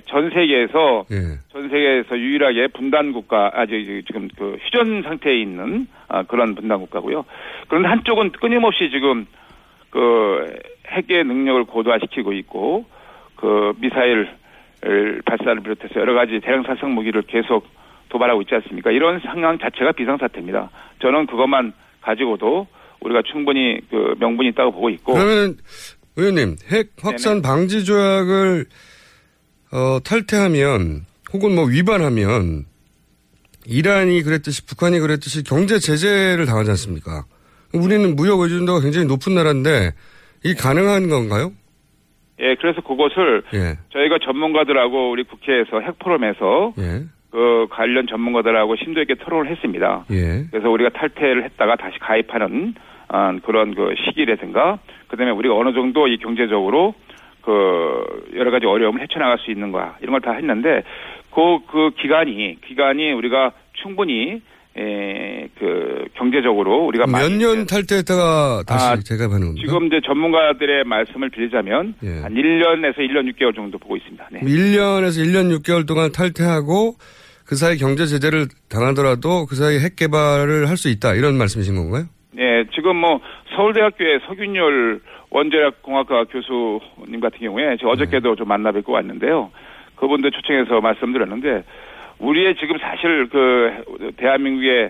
전 세계에서 유일하게 분단 국가, 지금 그 휴전 상태에 있는 그런 분단 국가고요. 그런데 한쪽은 끊임없이 지금 그 핵의 능력을 고도화시키고 있고 그 미사일 발사를 비롯해서 여러 가지 대량 살상 무기를 계속 도발하고 있지 않습니까? 이런 상황 자체가 비상사태입니다. 저는 그것만 가지고도 우리가 충분히 그 명분이 있다고 보고 있고. 그러면 의원님, 핵 확산 방지 조약을 탈퇴하면 혹은 위반하면 이란이 그랬듯이 북한이 그랬듯이 경제 제재를 당하지 않습니까? 우리는 무역 의존도가 굉장히 높은 나라인데 이게 가능한 건가요? 예, 그래서 그것을 저희가 전문가들하고 우리 국회에서 핵포럼에서 그 관련 전문가들하고 심도 있게 토론을 했습니다. 그래서 우리가 탈퇴를 했다가 다시 가입하는 그런 그 시기라든가 그다음에 우리가 어느 정도 이 경제적으로 그 여러 가지 어려움을 헤쳐나갈 수 있는 거야 이런 걸 다 했는데 그 기간이 우리가 충분히 그 경제적으로 우리가 몇 년 탈퇴했다가 다시 재가입하는 겁니다. 지금 이제 전문가들의 말씀을 빌리자면 한 1년에서 1년 6개월 정도 보고 있습니다. 네. 1년에서 1년 6개월 동안 탈퇴하고 그 사이 경제 제재를 당하더라도 그 사이 핵 개발을 할 수 있다 이런 말씀이신 건가요? 네, 지금 서울대학교의 석윤열 원자력공학과 교수님 같은 경우에 제가 어저께도 좀 만나 뵙고 왔는데요. 그분들 초청해서 말씀드렸는데 우리의 지금 사실 그 대한민국의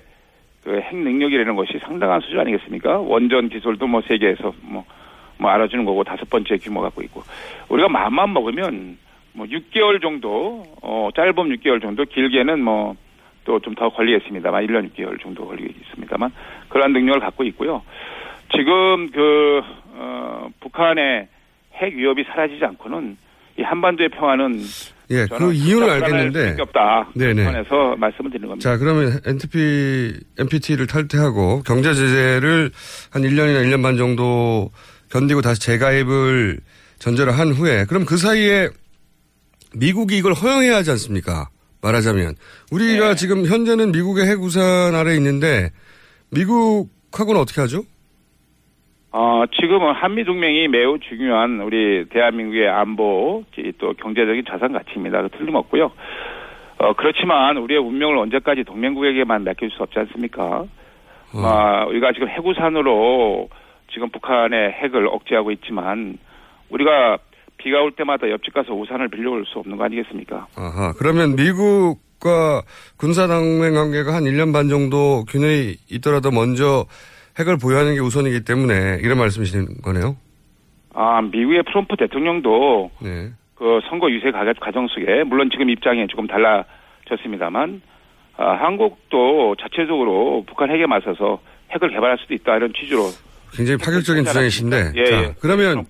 그 핵 능력이라는 것이 상당한 수준 아니겠습니까? 원전 기술도 세계에서 알아주는 거고 5번째 규모 갖고 있고 우리가 마음만 먹으면 6개월 정도 짧으면 6개월 정도 길게는 또 좀 더 걸리겠습니다만 1년 6개월 정도 걸리겠습니다만 그러한 능력을 갖고 있고요. 지금 북한의 핵 위협이 사라지지 않고는 이 한반도의 평화는 그 이유를 알겠는데 없다. 그래서 말씀을 드리는 겁니다. 자, 그러면 NPT를 탈퇴하고 경제 제재를 한 1년이나 1년 반 정도 견디고 다시 재가입을 전제로 한 후에 그럼 그 사이에 미국이 이걸 허용해야 하지 않습니까? 말하자면 우리가 지금 현재는 미국의 핵 우산 아래 있는데 미국하고는 어떻게 하죠? 지금은 한미동맹이 매우 중요한 우리 대한민국의 안보 또 경제적인 자산 가치입니다. 틀림없고요. 그렇지만 우리의 운명을 언제까지 동맹국에게만 맡길 수 없지 않습니까? 우리가 지금 해구산으로 지금 북한의 핵을 억제하고 있지만 우리가 비가 올 때마다 옆집 가서 우산을 빌려올 수 없는 거 아니겠습니까? 아하, 그러면 미국과 군사동맹 관계가 한 1년 반 정도 균형이 있더라도 먼저 핵을 보유하는 게 우선이기 때문에 이런 말씀이신 거네요. 미국의 트럼프 대통령도 그 선거 유세 과정 속에 물론 지금 입장이 조금 달라졌습니다만 한국도 자체적으로 북한 핵에 맞서서 핵을 개발할 수도 있다 이런 취지로 굉장히 파격적인 주장이신데 그러면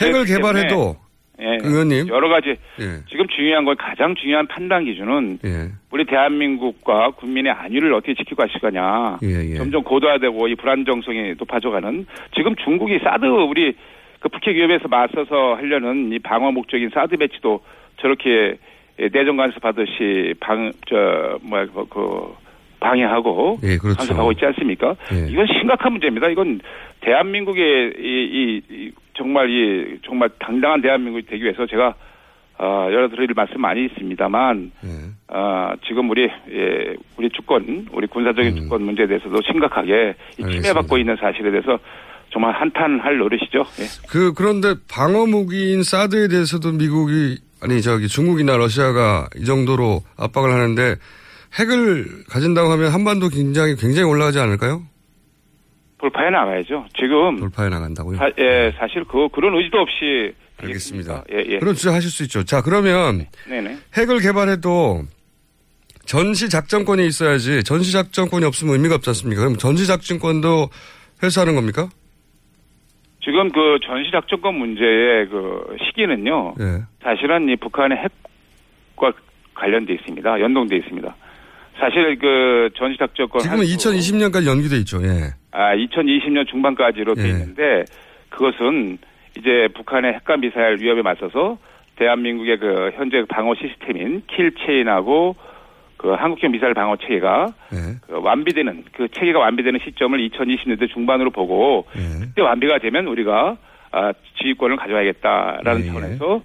핵을 개발해도 의원님 여러 가지 지금 중요한 건 가장 중요한 판단 기준은 우리 대한민국과 국민의 안위를 어떻게 지키고 가실 거냐 점점 고도화되고 이 불안정성이 높아져가는 지금 중국이 사드 우리 그 북핵 위협에서 맞서서 하려는 이 방어 목적인 사드 배치도 저렇게 내정 간섭하듯이 방해하고 예, 그렇죠. 간섭하고 있지 않습니까? 예. 이건 심각한 문제입니다. 이건 대한민국의 정말 당당한 대한민국이 되기 위해서 제가 여러 드릴 말씀 많이 있습니다만 예. 지금 우리 주권, 우리 군사적인 주권 문제에 대해서도 심각하게 침해받고 있는 사실에 대해서 정말 한탄할 노릇이죠. 예. 그런데 방어무기인 사드에 대해서도 중국이나 러시아가 이 정도로 압박을 하는데 핵을 가진다고 하면 한반도 긴장이 굉장히 올라가지 않을까요? 돌파해 나가야죠. 지금 돌파해 나간다고요? 사실 그런 의지도 없이. 알겠습니다. 예. 그런 주장하실 수 있죠. 자, 그러면 네네. 핵을 개발해도 전시작전권이 있어야지 전시작전권이 없으면 의미가 없지 않습니까? 그럼 전시작전권도 회수하는 겁니까? 지금 전시작전권 문제의 시기는요. 예. 사실은 이 북한의 핵과 관련돼 있습니다. 연동돼 있습니다. 사실 전시작전권 지금은 2020년까지 연기돼 있죠. 예. 2020년 중반까지로 돼 있는데 그것은 이제 북한의 핵과 미사일 위협에 맞서서 대한민국의 현재 방어 시스템인 킬 체인하고 한국형 미사일 방어 체계가 완비되는 체계가 완비되는 시점을 2020년대 중반으로 보고 그때 완비가 되면 우리가 지휘권을 가져야겠다라는 차원에서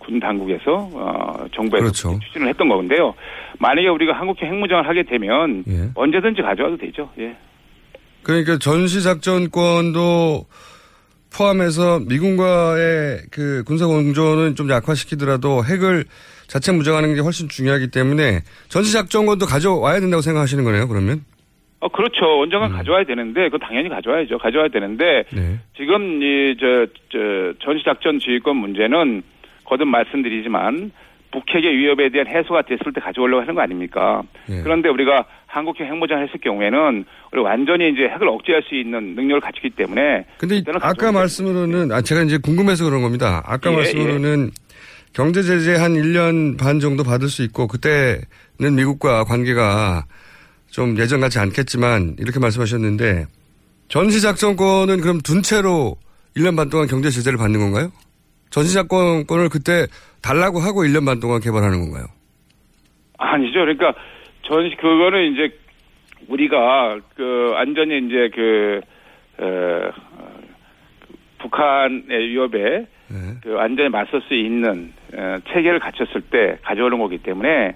군 당국에서 정부에서 그렇죠. 추진을 했던 건데요. 만약에 우리가 한국형 핵무장을 하게 되면 언제든지 가져와도 되죠. 예. 그러니까 전시작전권도 포함해서 미군과의 군사 공조는 좀 약화시키더라도 핵을 자체 무장하는 게 훨씬 중요하기 때문에 전시작전권도 가져와야 된다고 생각하시는 거네요, 그러면? 그렇죠. 언젠간 가져와야 되는데, 그거 당연히 가져와야죠. 가져와야 되는데, 네. 지금 전시작전 지휘권 문제는 거듭 말씀드리지만, 북핵의 위협에 대한 해소가 됐을 때 가져오려고 하는 거 아닙니까? 네. 그런데 우리가 한국형 핵무장을 했을 경우에는 우리 완전히 이제 핵을 억제할 수 있는 능력을 갖추기 때문에. 근데 아까 말씀으로는 제가 이제 궁금해서 그런 겁니다. 아까 말씀으로는 경제 제재 한 1년 반 정도 받을 수 있고 그때는 미국과 관계가 좀 예전 같지 않겠지만 이렇게 말씀하셨는데 전시작전권은 그럼 둔 채로 1년 반 동안 경제 제재를 받는 건가요? 전시작전권을 그때 달라고 하고 1년 반 동안 개발하는 건가요? 아니죠. 그러니까 그거는 이제 우리가 완전히 이제 북한의 위협에 완전히 맞설 수 있는 체계를 갖췄을 때 가져오는 거기 때문에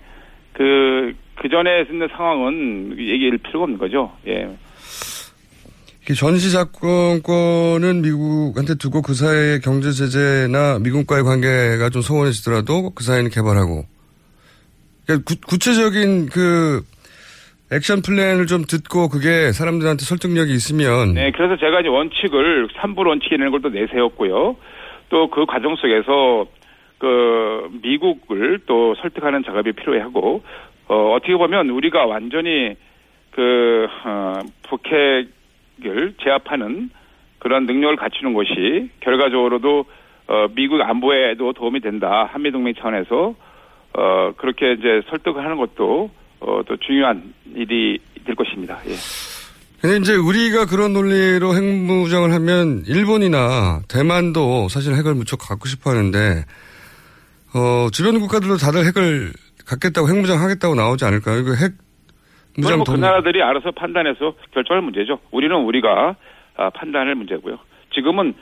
그 전에 있는 상황은 얘기할 필요가 없는 거죠. 예. 전시작전권은 미국한테 두고 그 사이의 경제 제재나 미국과의 관계가 좀 소원해지더라도 그 사이는 개발하고. 그러니까 구체적인 액션 플랜을 좀 듣고 그게 사람들한테 설득력이 있으면. 네, 그래서 제가 이제 원칙을 3불 원칙이라는 걸 또 내세웠고요. 또 그 과정 속에서 미국을 또 설득하는 작업이 필요하고 어떻게 보면 우리가 완전히 북핵을 제압하는 그런 능력을 갖추는 것이 결과적으로도 미국 안보에도 도움이 된다. 한미동맹 차원에서 그렇게 이제 설득을 하는 것도 또 중요한 일이 될 것입니다. 예. 근데 이제 우리가 그런 논리로 핵무장을 하면 일본이나 대만도 사실 핵을 무척 갖고 싶어 하는데, 주변 국가들도 다들 핵을 갖겠다고 핵무장 하겠다고 나오지 않을까요? 이거 핵무장 그 나라들이 알아서 판단해서 결정할 문제죠. 우리는 우리가 판단할 문제고요. 지금은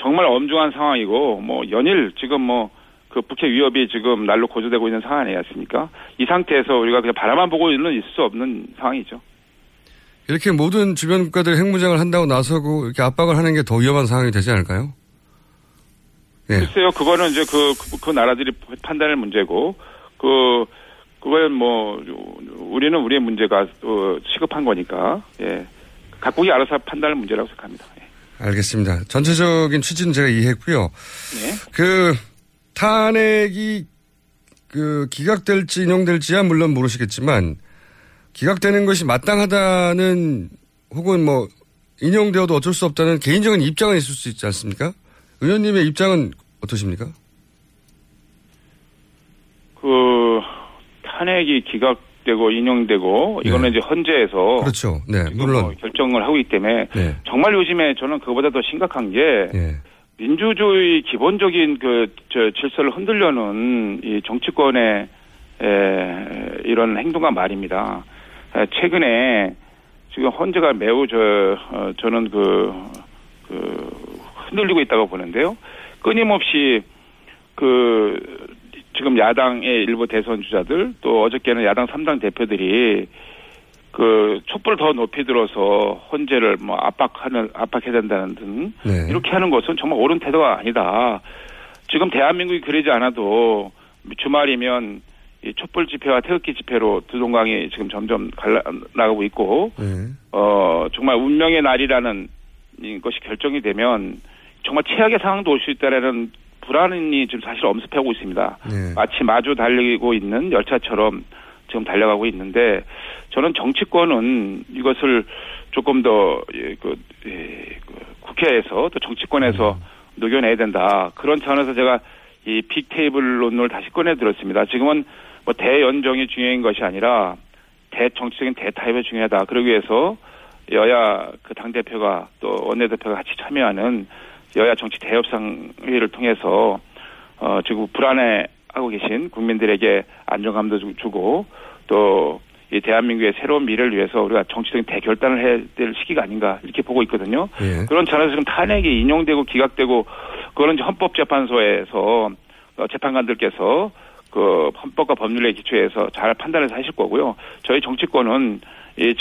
정말 엄중한 상황이고, 연일 지금 북핵 위협이 지금 날로 고조되고 있는 상황 아니었습니까? 이 상태에서 우리가 그냥 바라만 보고 있을 수 없는 상황이죠. 이렇게 모든 주변 국가들이 핵무장을 한다고 나서고 이렇게 압박을 하는 게 더 위험한 상황이 되지 않을까요? 예. 글쎄요, 그거는 이제 그 나라들이 판단할 문제고, 그거는 우리는 우리의 문제가 시급한 거니까, 예. 각국이 알아서 판단할 문제라고 생각합니다. 예. 알겠습니다. 전체적인 취지는 제가 이해했고요. 네. 탄핵이 기각될지 인용될지야 물론 모르시겠지만, 기각되는 것이 마땅하다는 혹은 인용되어도 어쩔 수 없다는 개인적인 입장은 있을 수 있지 않습니까? 의원님의 입장은 어떠십니까? 탄핵이 기각되고 인용되고 이거는 이제 헌재에서 그렇죠. 네, 물론 결정을 하고 있기 때문에 정말 요즘에 저는 그보다 더 심각한 게 민주주의 기본적인 질서를 흔들려는 이 정치권의 이런 행동과 말입니다. 최근에 지금 헌재가 매우 저는 흔들리고 있다고 보는데요. 끊임없이 지금 야당의 일부 대선 주자들 또 어저께는 야당 3당 대표들이 촛불을 더 높이 들어서 헌재를 압박해야 된다는 등 네. 이렇게 하는 것은 정말 옳은 태도가 아니다. 지금 대한민국이 그러지 않아도 주말이면 이 촛불 집회와 태극기 집회로 두 동강이 지금 점점 갈라나가고 있고 네. 정말 운명의 날이라는 것이 결정이 되면 정말 최악의 상황도 올 수 있다라는 불안이 지금 사실 엄습하고 있습니다. 네. 마치 마주 달리고 있는 열차처럼 지금 달려가고 있는데 저는 정치권은 이것을 조금 더 국회에서 또 정치권에서 녹여내야 된다. 그런 차원에서 제가 이 빅테이블 논론을 다시 꺼내들었습니다. 지금은 뭐 대연정이 중요한 것이 아니라 정치적인 대타협이 중요하다. 그러기 위해서 여야 당대표가 또 원내대표가 같이 참여하는 여야 정치 대협상회의를 통해서 지금 불안해하고 계신 국민들에게 안정감도 주고 또 이 대한민국의 새로운 미래를 위해서 우리가 정치적인 대결단을 해야 될 시기가 아닌가 이렇게 보고 있거든요. 예. 그런 차원에서 지금 탄핵이 인용되고 기각되고 그거는 이제 헌법재판소에서 재판관들께서 헌법과 법률에 기초해서 잘 판단해서 하실 거고요. 저희 정치권은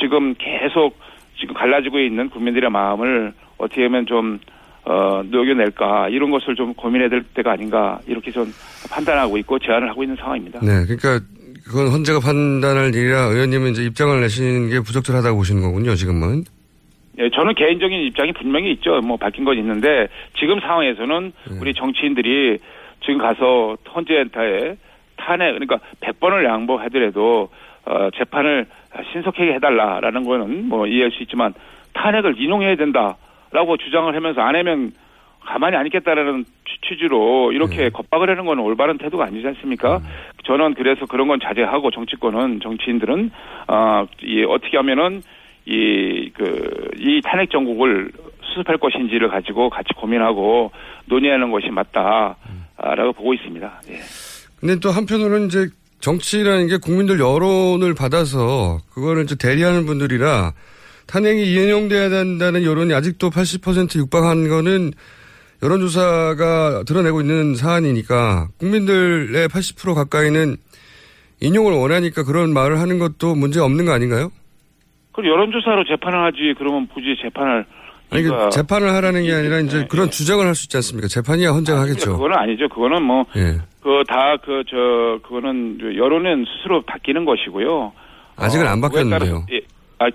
지금 계속 지금 갈라지고 있는 국민들의 마음을 어떻게 하면 좀 녹여낼까 이런 것을 좀 고민해야 될 때가 아닌가 이렇게 좀 판단하고 있고 제안을 하고 있는 상황입니다. 네, 그러니까 그건 헌재가 판단할 일이라 의원님은 이제 입장을 내시는 게 부적절하다고 보시는 거군요, 지금은. 예, 저는 개인적인 입장이 분명히 있죠. 뭐 밝힌 건 있는데 지금 상황에서는 네. 우리 정치인들이 지금 가서 헌재에 탄핵 그러니까 100번을 양보하더라도 재판을 신속하게 해달라라는 거는 뭐 이해할 수 있지만 탄핵을 인용해야 된다라고 주장을 하면서 안 하면 가만히 안 있겠다라는 취지로 이렇게 네. 겁박을 하는 건 올바른 태도가 아니지 않습니까? 저는 그래서 그런 건 자제하고 정치권은 정치인들은 어떻게 하면은 이 탄핵 정국을 수습할 것인지를 가지고 같이 고민하고 논의하는 것이 맞다라고 보고 있습니다. 예. 근데 또 한편으로는 이제 정치라는 게 국민들 여론을 받아서 그거를 이제 대리하는 분들이라 탄핵이 인용돼야 된다는 여론이 아직도 80% 육박한 거는 여론조사가 드러내고 있는 사안이니까 국민들의 80% 가까이는 인용을 원하니까 그런 말을 하는 것도 문제 없는 거 아닌가요? 그럼 여론조사로 재판을 하지 그러면 굳이 재판을 그러니까 재판을 하라는 게 아니라 이제 네, 그런 네. 주장을 할 수 있지 않습니까? 재판이야 헌재가 하겠죠. 그거는 아니죠. 그거는 뭐 그 다 그거는 여론은 스스로 바뀌는 것이고요. 아직은 안 바뀌었는데요.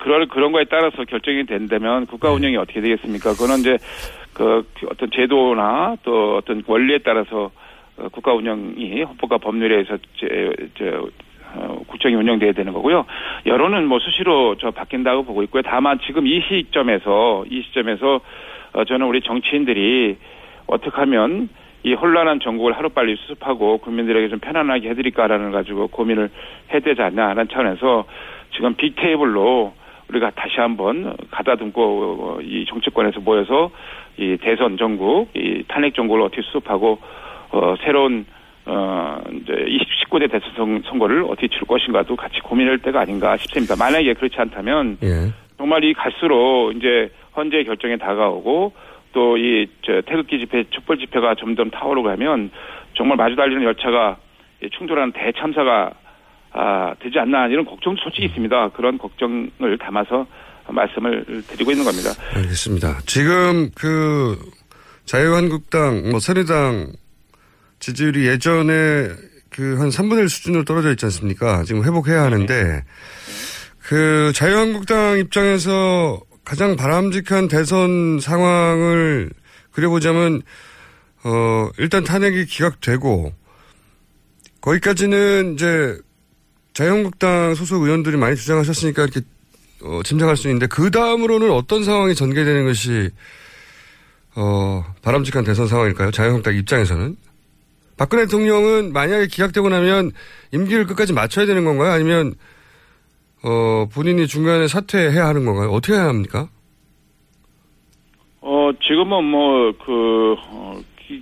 그런 거에 따라서 결정이 된다면 국가 운영이 네. 어떻게 되겠습니까? 그거는 이제 어떤 제도나 또 어떤 원리에 따라서 국가 운영이 헌법과 법률에 의해서 국정이 운영돼야 되는 거고요. 여론은 뭐 수시로 바뀐다고 보고 있고요. 다만 지금 이 시점에서 저는 우리 정치인들이 어떻게 하면 이 혼란한 정국을 하루빨리 수습하고 국민들에게 좀 편안하게 해드릴까라는 가지고 고민을 해야 되지 않냐라는 차원에서 지금 빅테이블로 우리가 다시 한번 가다듬고 이 정치권에서 모여서 이 대선 정국, 이 탄핵 정국을 어떻게 수습하고 새로운 이제 19대 대선 선거를 어떻게 치를 것인가도 같이 고민할 때가 아닌가 싶습니다. 만약에 그렇지 않다면 예. 정말 이 갈수록 이제 헌재 결정에 다가오고 또 이 태극기 집회, 촛불 집회가 점점 타오르고 하면 정말 마주 달리는 열차가 충돌하는 대참사가 되지 않나 이런 걱정도 솔직히 있습니다. 그런 걱정을 담아서 말씀을 드리고 있는 겁니다. 알겠습니다. 지금 자유한국당, 새누리당 지지율이 예전에 한 3분의 1 수준으로 떨어져 있지 않습니까? 지금 회복해야 하는데, 네. 자유한국당 입장에서 가장 바람직한 대선 상황을 그려보자면, 일단 탄핵이 기각되고, 거기까지는 이제 자유한국당 소속 의원들이 많이 주장하셨으니까 이렇게 짐작할 수 있는데, 그 다음으로는 어떤 상황이 전개되는 것이, 바람직한 대선 상황일까요? 자유한국당 입장에서는? 박근혜 대통령은 만약에 기각되고 나면 임기를 끝까지 맞춰야 되는 건가요? 아니면 본인이 중간에 사퇴해야 하는 건가요? 어떻게 해야 합니까? 지금은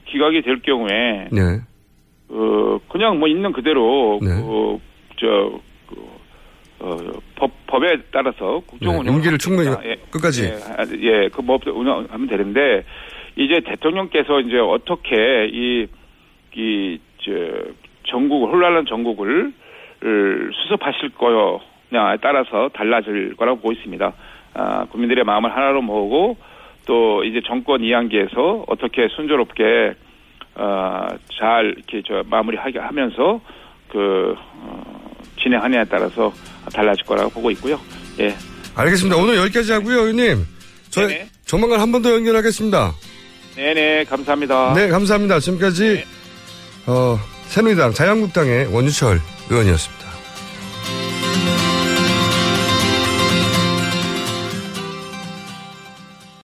기각이 될 경우에 네. 그냥 있는 그대로 법에 따라서 국정운영 용기를 충분히 끝까지 그 법을 운영하면 되는데 이제 대통령께서 이제 어떻게 이 전국을 혼란한 전국을 수습하실 거냐에 따라서 달라질 거라고 보고 있습니다. 국민들의 마음을 하나로 모으고 또 이제 정권 이양기에서 어떻게 순조롭게 잘 이렇게 마무리하게 하면서 진행하느냐에 따라서 달라질 거라고 보고 있고요. 예. 알겠습니다. 오늘 여기까지 하고요, 의원님. 저희 조만간 한 번 더 연결하겠습니다. 네네, 감사합니다. 네, 감사합니다. 지금까지 새누리당 자유한국당의 원유철 의원이었습니다.